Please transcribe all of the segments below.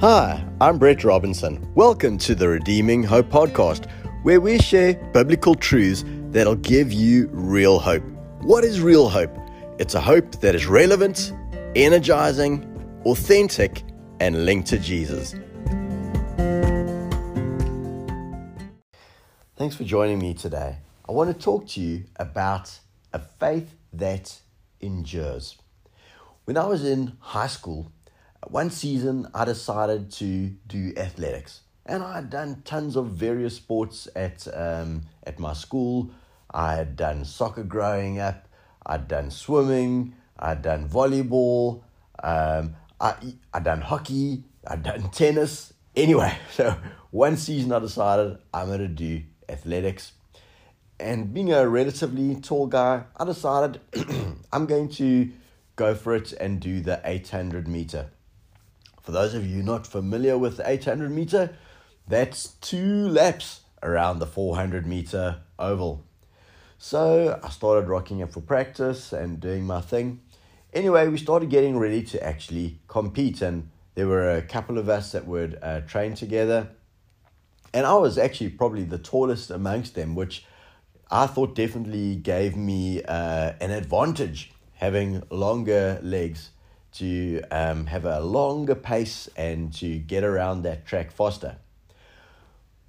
Hi, I'm Brett Robinson. Welcome to the Redeeming Hope Podcast, where we share biblical truths that'll give you real hope. What is real hope? It's a hope that is relevant, energizing, authentic, and linked to Jesus. Thanks for joining me today. I want to talk to you about a faith that endures. When I was in high school, one season, I decided to do athletics, and I had done tons of various sports at my school. I had done soccer growing up. I'd done swimming. I'd done volleyball. I'd done hockey. I'd done tennis. Anyway, so one season, I decided I'm going to do athletics, and being a relatively tall guy, I decided I'm going to go for it and do the 800 meter. For those of you not familiar with the 800 meter, that's 2 laps around the 400 meter oval. So I started rocking up for practice and doing my thing. Anyway, we started getting ready to actually compete, and there were a couple of us that would train together. And I was actually probably the tallest amongst them, which I thought definitely gave me an advantage, having longer legs, to have a longer pace and to get around that track faster.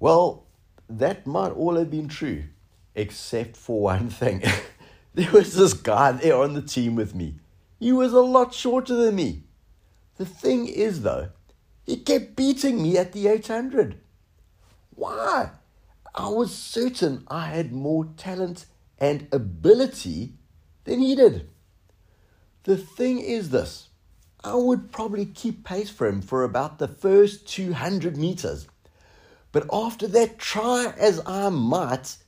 Well, that might all have been true, except for one thing. There was this guy there on the team with me. He was a lot shorter than me. The thing is, though, he kept beating me at the 800. Why? I was certain I had more talent and ability than he did. The thing is this: I would probably keep pace for him for about the first 200 meters. But after that, try as I might,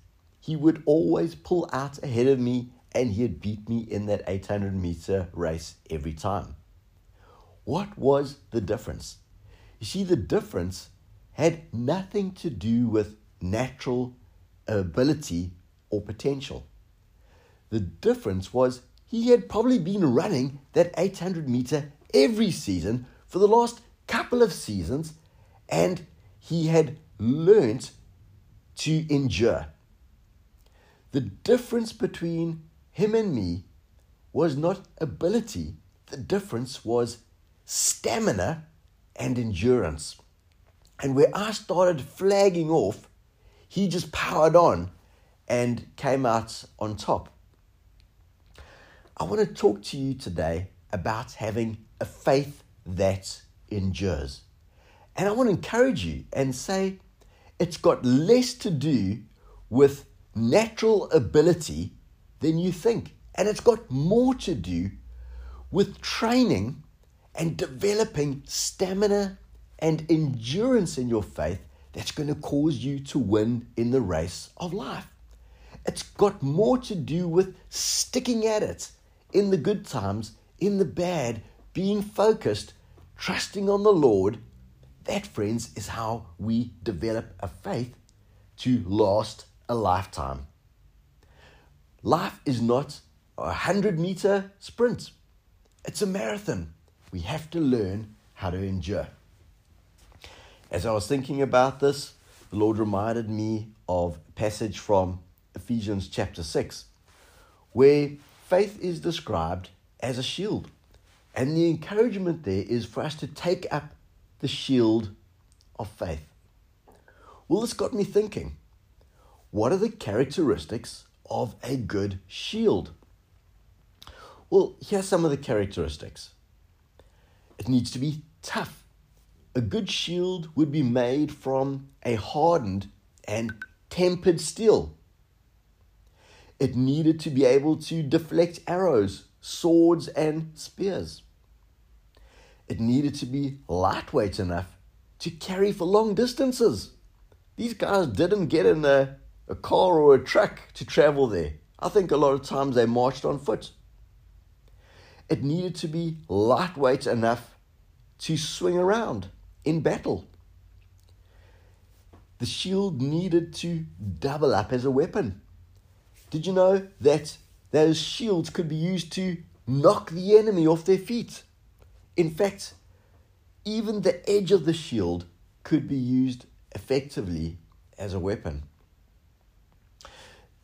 he would always pull out ahead of me, and he'd beat me in that 800 meter race every time. What was the difference? You see, the difference had nothing to do with natural ability or potential. The difference was he had probably been running that 800 meter every season for the last couple of seasons, and he had learnt to endure. The difference between him and me was not ability. The difference was stamina and endurance. And where I started flagging off, he just powered on and came out on top. I want to talk to you today about having a faith that endures. And I want to encourage you and say it's got less to do with natural ability than you think. And it's got more to do with training and developing stamina and endurance in your faith that's going to cause you to win in the race of life. It's got more to do with sticking at it in the good times, in the bad, being focused, trusting on the Lord. That, friends, is how we develop a faith to last a lifetime. Life is not a 100-meter sprint. It's a marathon. We have to learn how to endure. As I was thinking about this, the Lord reminded me of a passage from Ephesians chapter 6, where faith is described as a shield. And the encouragement there is for us to take up the shield of faith. Well, this got me thinking, what are the characteristics of a good shield? Well, here's some of the characteristics. It needs to be tough. A good shield would be made from a hardened and tempered steel. It needed to be able to deflect arrows, swords, and spears. It needed to be lightweight enough to carry for long distances. These guys didn't get in a car or a truck to travel there. I think a lot of times they marched on foot. It needed to be lightweight enough to swing around in battle. The shield needed to double up as a weapon. Did you know that those shields could be used to knock the enemy off their feet? In fact, even the edge of the shield could be used effectively as a weapon.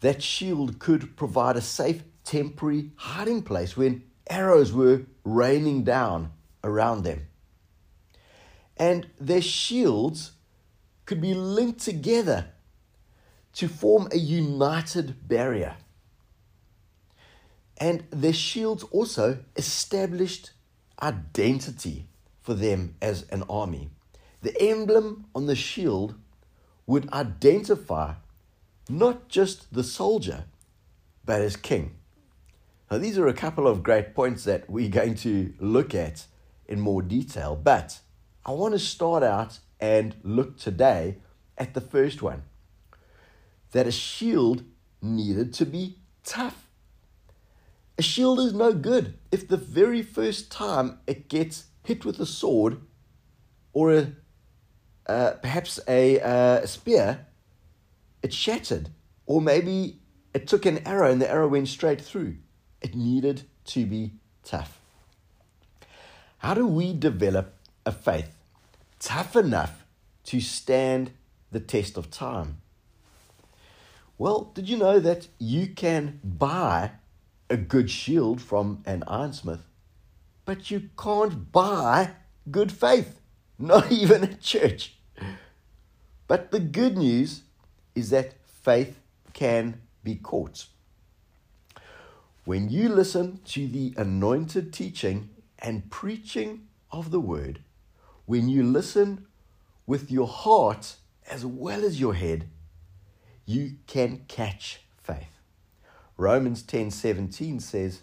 That shield could provide a safe temporary hiding place when arrows were raining down around them. And their shields could be linked together to form a united barrier. And their shields also established identity for them as an army. The emblem on the shield would identify not just the soldier, but his king. Now, these are a couple of great points that we're going to look at in more detail, but I want to start out and look today at the first one, that a shield needed to be tough. A shield is no good if the very first time it gets hit with a sword or perhaps a spear, it shattered, or maybe it took an arrow and the arrow went straight through. It needed to be tough. How do we develop a faith tough enough to stand the test of time? Well, did you know that you can buy a good shield from an ironsmith, but you can't buy good faith, not even at church? But the good news is that faith can be caught. When you listen to the anointed teaching and preaching of the word, when you listen with your heart as well as your head, you can catch faith. Romans 10:17 says,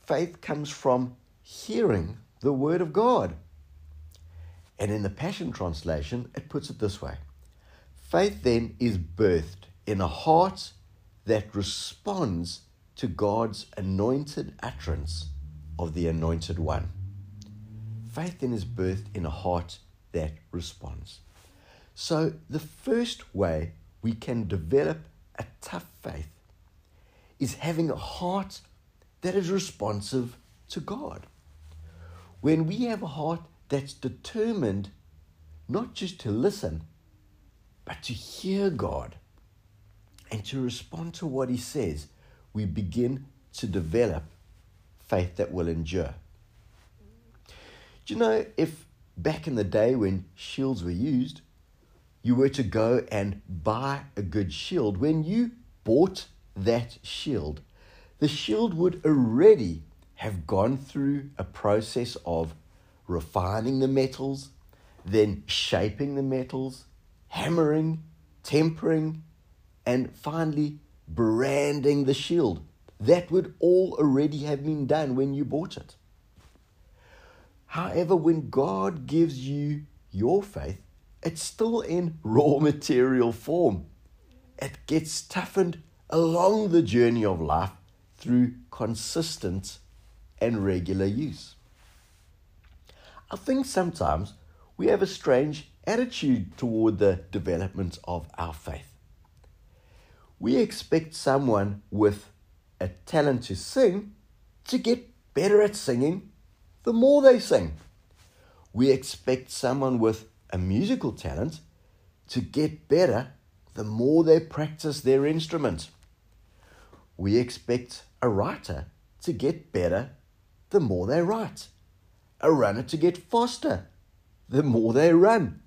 faith comes from hearing the word of God. And in the Passion Translation, it puts it this way. Faith then is birthed in a heart that responds to God's anointed utterance of the Anointed One. Faith then is birthed in a heart that responds. So the first way we can develop a tough faith is having a heart that is responsive to God. When we have a heart that's determined not just to listen, but to hear God and to respond to what He says, we begin to develop faith that will endure. Do you know, if back in the day when shields were used, you were to go and buy a good shield, when you bought that shield, the shield would already have gone through a process of refining the metals, then shaping the metals, hammering, tempering, and finally branding the shield. That would all already have been done when you bought it. However, when God gives you your faith, it's still in raw material form. It gets toughened along the journey of life through consistent and regular use. I think sometimes we have a strange attitude toward the development of our faith. We expect someone with a talent to sing to get better at singing the more they sing. We expect someone with a musical talent to get better the more they practice their instrument. We expect a writer to get better the more they write, a runner to get faster the more they run,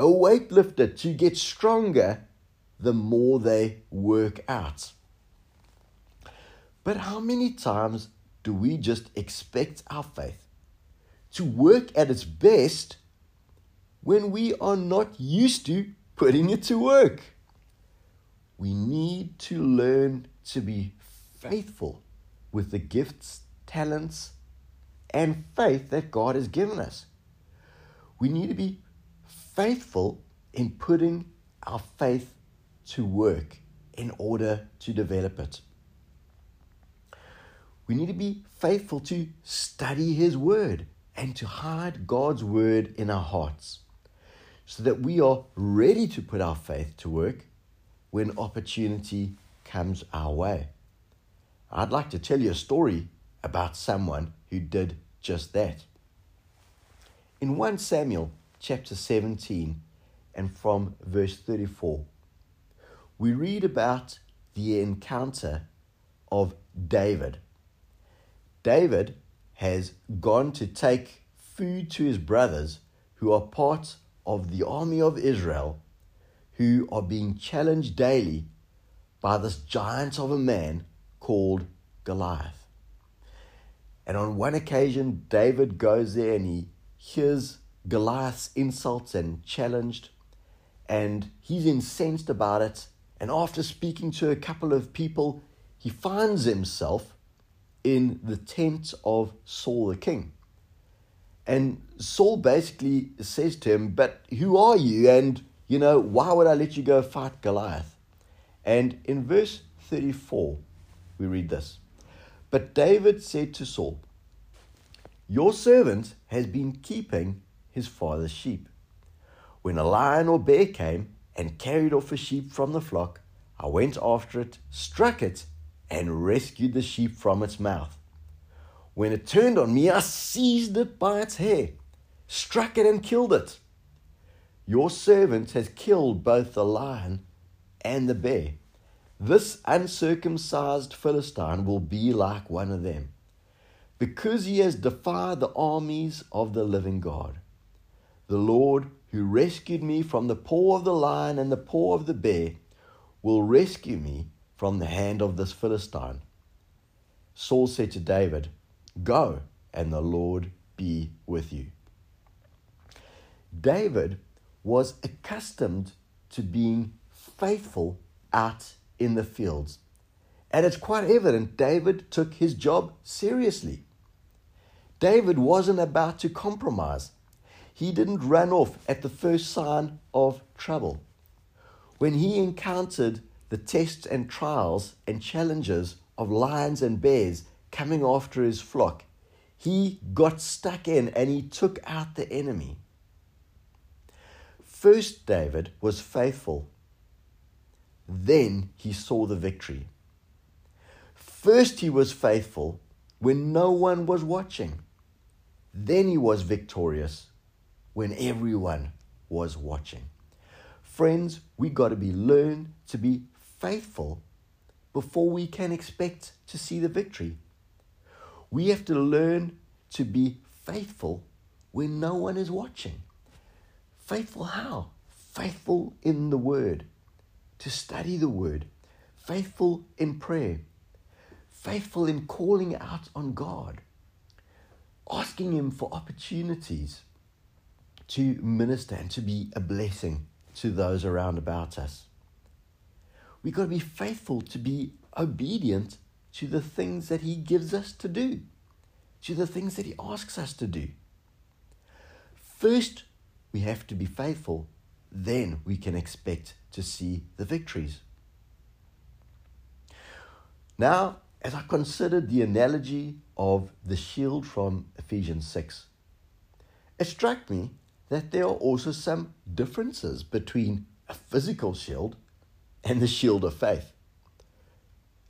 a weightlifter to get stronger the more they work out. But how many times do we just expect our faith to work at its best when we are not used to putting it to work? We need to learn to be faithful with the gifts, talents, and faith that God has given us. We need to be faithful in putting our faith to work in order to develop it. We need to be faithful to study His word and to hide God's word in our hearts so that we are ready to put our faith to work when opportunity comes our way. I'd like to tell you a story about someone who did just that. in 1 Samuel chapter 17 and from verse 34, we read about the encounter of David. David has gone to take food to his brothers who are part of the army of Israel, who are being challenged daily by this giant of a man called Goliath. And on one occasion, David goes there and he hears Goliath's insults and challenged, and he's incensed about it. And after speaking to a couple of people, he finds himself in the tent of Saul the king. And Saul basically says to him, but who are you? And, you know, why would I let you go fight Goliath? And in verse 34, we read this. But David said to Saul, your servant has been keeping his father's sheep. When a lion or bear came and carried off a sheep from the flock, I went after it, struck it, and rescued the sheep from its mouth. When it turned on me, I seized it by its hair, struck it and killed it. Your servant has killed both the lion and the bear. This uncircumcised Philistine will be like one of them, because he has defied the armies of the living God. The Lord, who rescued me from the paw of the lion and the paw of the bear, will rescue me from the hand of this Philistine. Saul said to David, go, and the Lord be with you. David was accustomed to being faithful out in the fields, and it's quite evident David took his job seriously. David wasn't about to compromise. He didn't run off at the first sign of trouble. When he encountered the tests and trials and challenges of lions and bears coming after his flock, he got stuck in and he took out the enemy. First, David was faithful. Then he saw the victory. First, he was faithful when no one was watching. Then he was victorious when everyone was watching. Friends, we got to learn to be faithful before we can expect to see the victory. We have to learn to be faithful when no one is watching. Faithful how? Faithful in the Word, to study the Word. Faithful in prayer. Faithful in calling out on God. Asking Him for opportunities to minister and to be a blessing to those around about us. We've got to be faithful to be obedient to the things that He gives us to do, to the things that He asks us to do. First, we have to be faithful, then we can expect to see the victories. Now, as I considered the analogy of the shield from Ephesians 6, it struck me that there are also some differences between a physical shield and the shield of faith.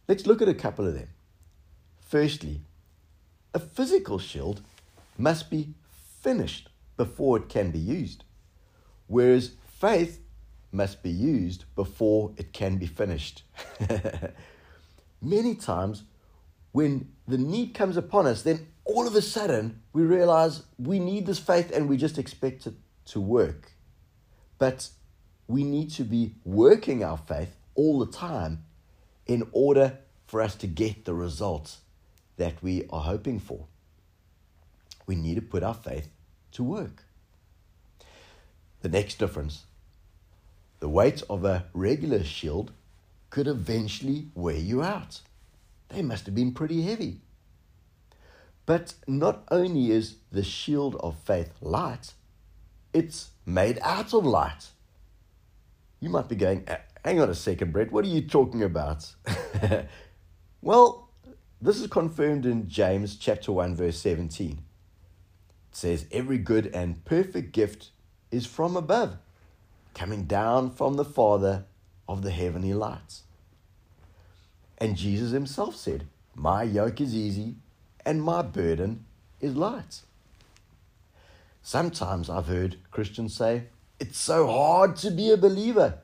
Let's look at a couple of them. Firstly, a physical shield must be finished before it can be used, whereas faith must be used before it can be finished. Many times when the need comes upon us, then all of a sudden we realize we need this faith and we just expect it to work. But we need to be working our faith all the time in order for us to get the results that we are hoping for. We need to put our faith to work. The next difference, the weight of a regular shield could eventually wear you out. They must have been pretty heavy. But not only is the shield of faith light, it's made out of light. You might be going, hang on a second, Brett, what are you talking about? Well, this is confirmed in James chapter 1, verse 17. It says, every good and perfect gift is from above, coming down from the Father of the heavenly lights. And Jesus himself said, my yoke is easy and my burden is light. Sometimes I've heard Christians say, it's so hard to be a believer.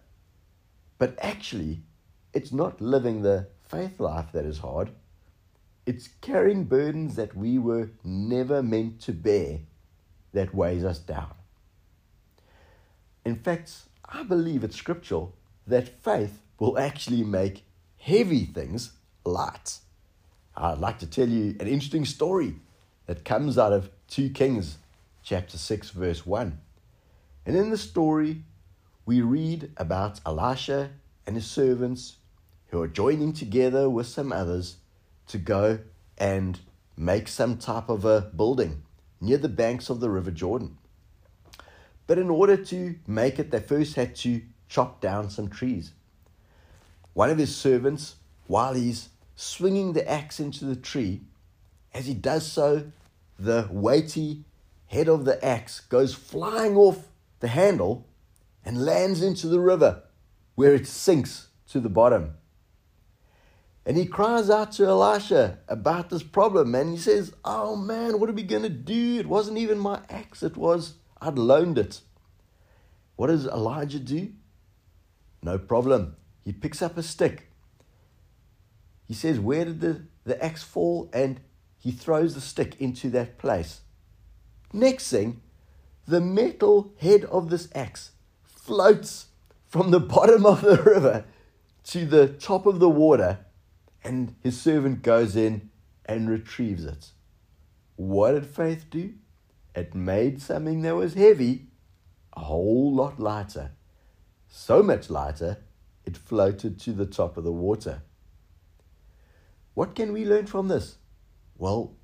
But actually, it's not living the faith life that is hard. It's carrying burdens that we were never meant to bear that weighs us down. In fact, I believe it's scriptural that faith will actually make heavy things light. I'd like to tell you an interesting story that comes out of 2 Kings chapter 6 verse 1. And in the story, we read about Elisha and his servants who are joining together with some others to go and make some type of a building near the banks of the River Jordan. But in order to make it, they first had to chop down some trees. One of his servants, while he's swinging the axe into the tree, as he does so, the weighty head of the axe goes flying off the handle and lands into the river, where it sinks to the bottom. And he cries out to Elisha about this problem, and he says, oh man, what are we going to do? It wasn't even my axe, I'd loaned it. What does Elijah do? No problem. He picks up a stick. He says, where did the axe fall? And he throws the stick into that place. Next thing, the metal head of this axe floats from the bottom of the river to the top of the water, and his servant goes in and retrieves it. What did faith do? It made something that was heavy a whole lot lighter. So much lighter, it floated to the top of the water. What can we learn from this? Well,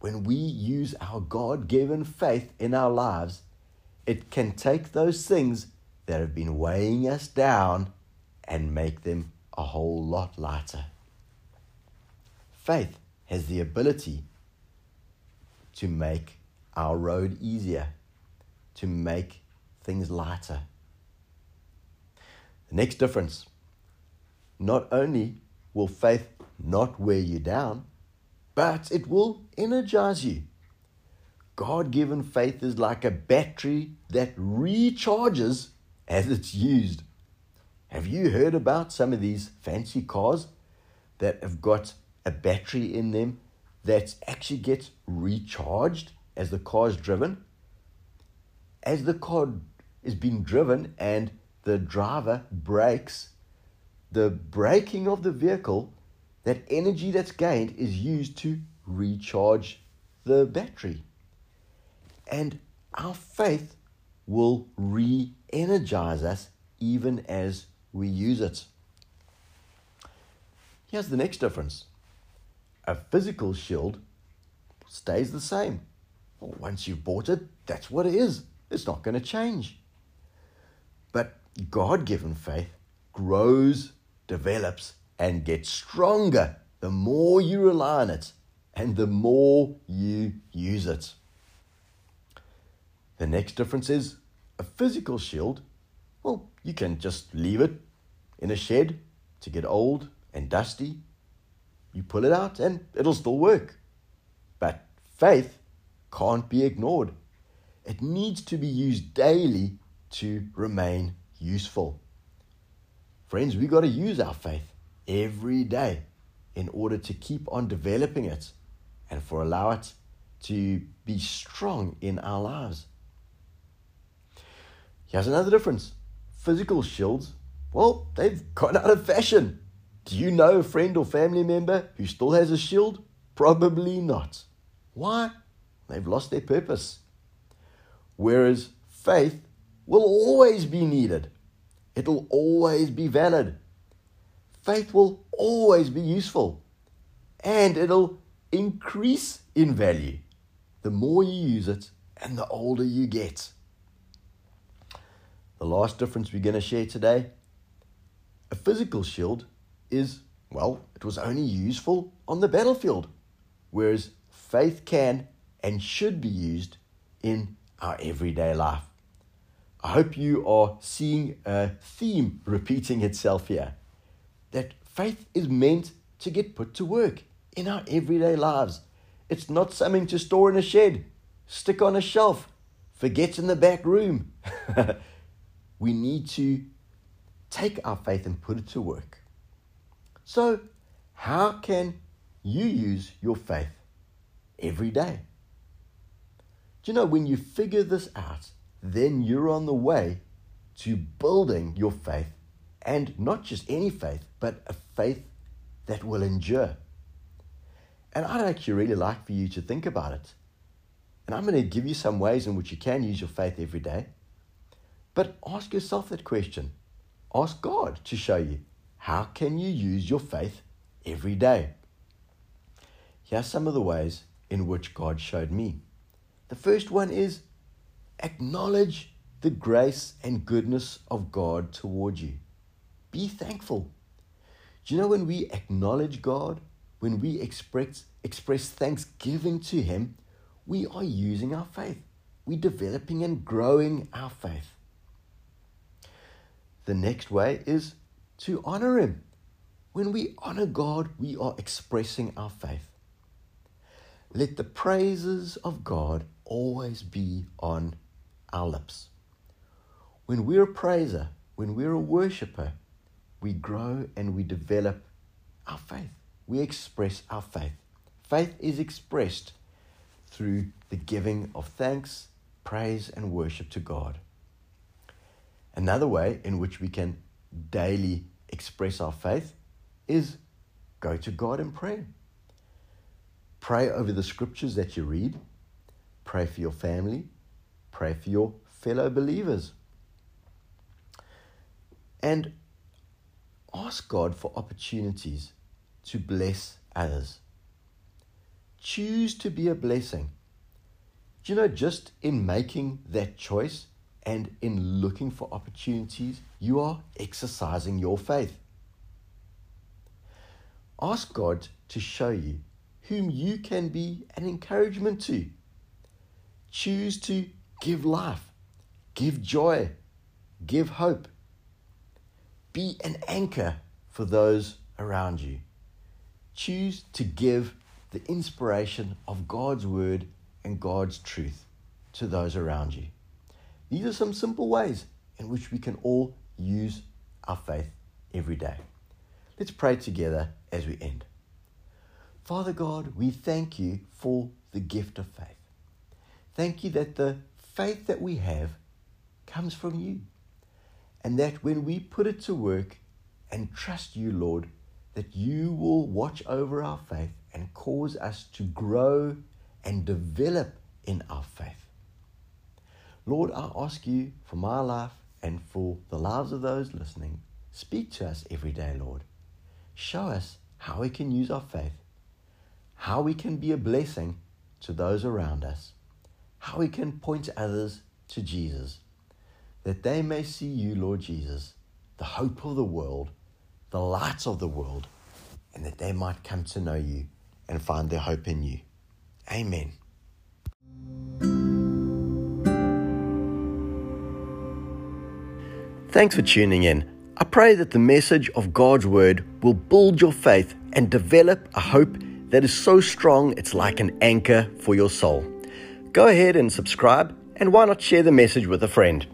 when we use our God-given faith in our lives, it can take those things that have been weighing us down and make them a whole lot lighter. Faith has the ability to make our road easier, to make things lighter. The next difference, not only will faith not wear you down, but it will energize you. God-given faith is like a battery that recharges as it's used. Have you heard about some of these fancy cars that have got a battery in them that actually gets recharged as the car is driven? As the car is being driven and the driver brakes, the braking of the vehicle, that energy that's gained is used to recharge the battery. And our faith will re-energize us even as we use it. Here's the next difference. A physical shield stays the same. Well, once you've bought it, that's what it is. It's not going to change. But God-given faith grows, develops, and gets stronger the more you rely on it and the more you use it. The next difference is a physical shield. Well, you can just leave it in a shed to get old and dusty. You pull it out and it'll still work. But faith can't be ignored. It needs to be used daily to remain useful. Friends, we've got to use our faith every day in order to keep on developing it and for allow it to be strong in our lives. Here's another difference. Physical shields, well, they've gone out of fashion. Do you know a friend or family member who still has a shield? Probably not. Why? They've lost their purpose. Whereas faith will always be needed. It'll always be valid. Faith will always be useful. And it'll increase in value the more you use it and the older you get. The last difference we're going to share today, a physical shield is, well, it was only useful on the battlefield, whereas faith can and should be used in our everyday life. I hope you are seeing a theme repeating itself here, that faith is meant to get put to work in our everyday lives. It's not something to store in a shed, stick on a shelf, forgets in the back room. We need to take our faith and put it to work. So how can you use your faith every day? Do you know, when you figure this out, then you're on the way to building your faith, and not just any faith, but a faith that will endure. And I'd actually really like for you to think about it. And I'm going to give you some ways in which you can use your faith every day. But ask yourself that question. Ask God to show you, how can you use your faith every day? Here are some of the ways in which God showed me. The first one is acknowledge the grace and goodness of God toward you. Be thankful. Do you know, when we acknowledge God, when we express thanksgiving to Him, we are using our faith. We're developing and growing our faith. The next way is to honor Him. When we honor God, we are expressing our faith. Let the praises of God always be on our lips. When we're a praiser, when we're a worshiper, we grow and we develop our faith. We express our faith. Faith is expressed through the giving of thanks, praise, and worship to God. Another way in which we can daily express our faith is go to God in prayer. Pray over the scriptures that you read. Pray for your family. Pray for your fellow believers. And ask God for opportunities to bless others. Choose to be a blessing. Do you know, just in making that choice and in looking for opportunities, you are exercising your faith. Ask God to show you whom you can be an encouragement to. Choose to give life, give joy, give hope. Be an anchor for those around you. Choose to give the inspiration of God's word and God's truth to those around you. These are some simple ways in which we can all use our faith every day. Let's pray together as we end. Father God, we thank you for the gift of faith. Thank you that the faith that we have comes from you, and that when we put it to work and trust you, Lord, that you will watch over our faith and cause us to grow and develop in our faith. Lord, I ask you for my life and for the lives of those listening. Speak to us every day, Lord. Show us how we can use our faith, how we can be a blessing to those around us, how we can point others to Jesus, that they may see you, Lord Jesus, the hope of the world, the light of the world, and that they might come to know you and find their hope in you. Amen. Thanks for tuning in. I pray that the message of God's word will build your faith and develop a hope that is so strong it's like an anchor for your soul. Go ahead and subscribe, and why not share the message with a friend?